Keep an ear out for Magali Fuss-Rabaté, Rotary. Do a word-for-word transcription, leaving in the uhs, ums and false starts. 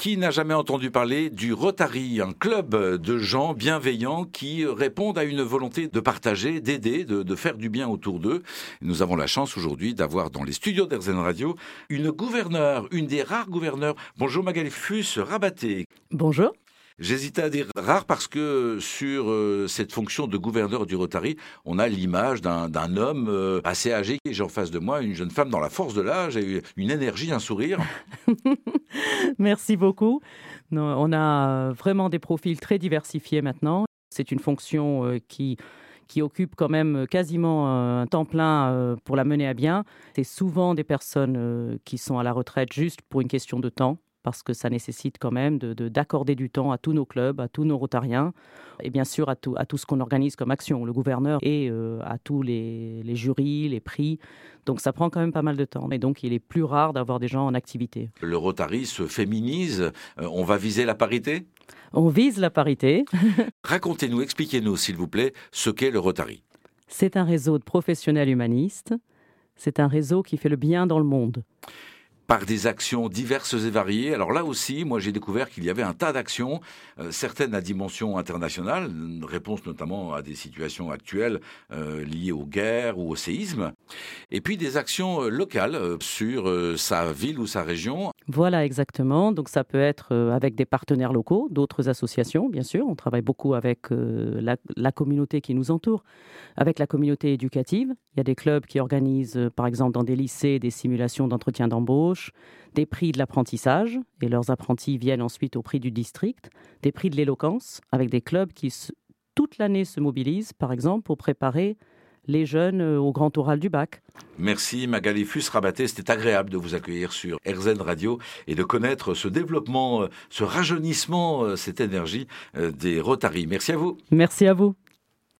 Qui n'a jamais entendu parler du Rotary, un club de gens bienveillants qui répondent à une volonté de partager, d'aider, de, de faire du bien autour d'eux. Nous avons la chance aujourd'hui d'avoir dans les studios d'Airzen Radio une gouverneure, une des rares gouverneurs. Bonjour Magali Fuss-Rabaté. Bonjour. J'hésitais à dire rare parce que sur euh, cette fonction de gouverneur du Rotary, on a l'image d'un, d'un homme euh, assez âgé. Et j'ai en face de moi une jeune femme dans la force de l'âge, une énergie, un sourire. Merci beaucoup. Non, on a vraiment des profils très diversifiés maintenant. C'est une fonction euh, qui, qui occupe quand même quasiment euh, un temps plein euh, pour la mener à bien. C'est souvent des personnes euh, qui sont à la retraite juste pour une question de temps. Parce que ça nécessite quand même de, de, d'accorder du temps à tous nos clubs, à tous nos Rotariens, et bien sûr à tout, à tout ce qu'on organise comme action, le gouverneur, et euh, à tous les, les jurys, les prix. Donc ça prend quand même pas mal de temps. Et donc il est plus rare d'avoir des gens en activité. Le Rotary se féminise, euh, on va viser la parité ? On vise la parité. Racontez-nous, expliquez-nous s'il vous plaît, ce qu'est le Rotary. C'est un réseau de professionnels humanistes, c'est un réseau qui fait le bien dans le monde. Par des actions diverses et variées. Alors là aussi, moi j'ai découvert qu'il y avait un tas d'actions, euh, certaines à dimension internationale, réponse notamment à des situations actuelles euh, liées aux guerres ou au séisme, et puis des actions euh, locales euh, sur euh, sa ville ou sa région. Voilà, exactement. Donc ça peut être euh, avec des partenaires locaux, d'autres associations, bien sûr. On travaille beaucoup avec euh, la, la communauté qui nous entoure, avec la communauté éducative. Il y a des clubs qui organisent, euh, par exemple, dans des lycées, des simulations d'entretien d'embauche, des prix de l'apprentissage, et leurs apprentis viennent ensuite au prix du district, des prix de l'éloquence, avec des clubs qui, toute l'année, se mobilisent, par exemple, pour préparer les jeunes au grand oral du bac. Merci Magali Fuss-Rabaté, c'était agréable de vous accueillir sur Airzen Radio et de connaître ce développement, ce rajeunissement, cette énergie des Rotary. Merci à vous. Merci à vous.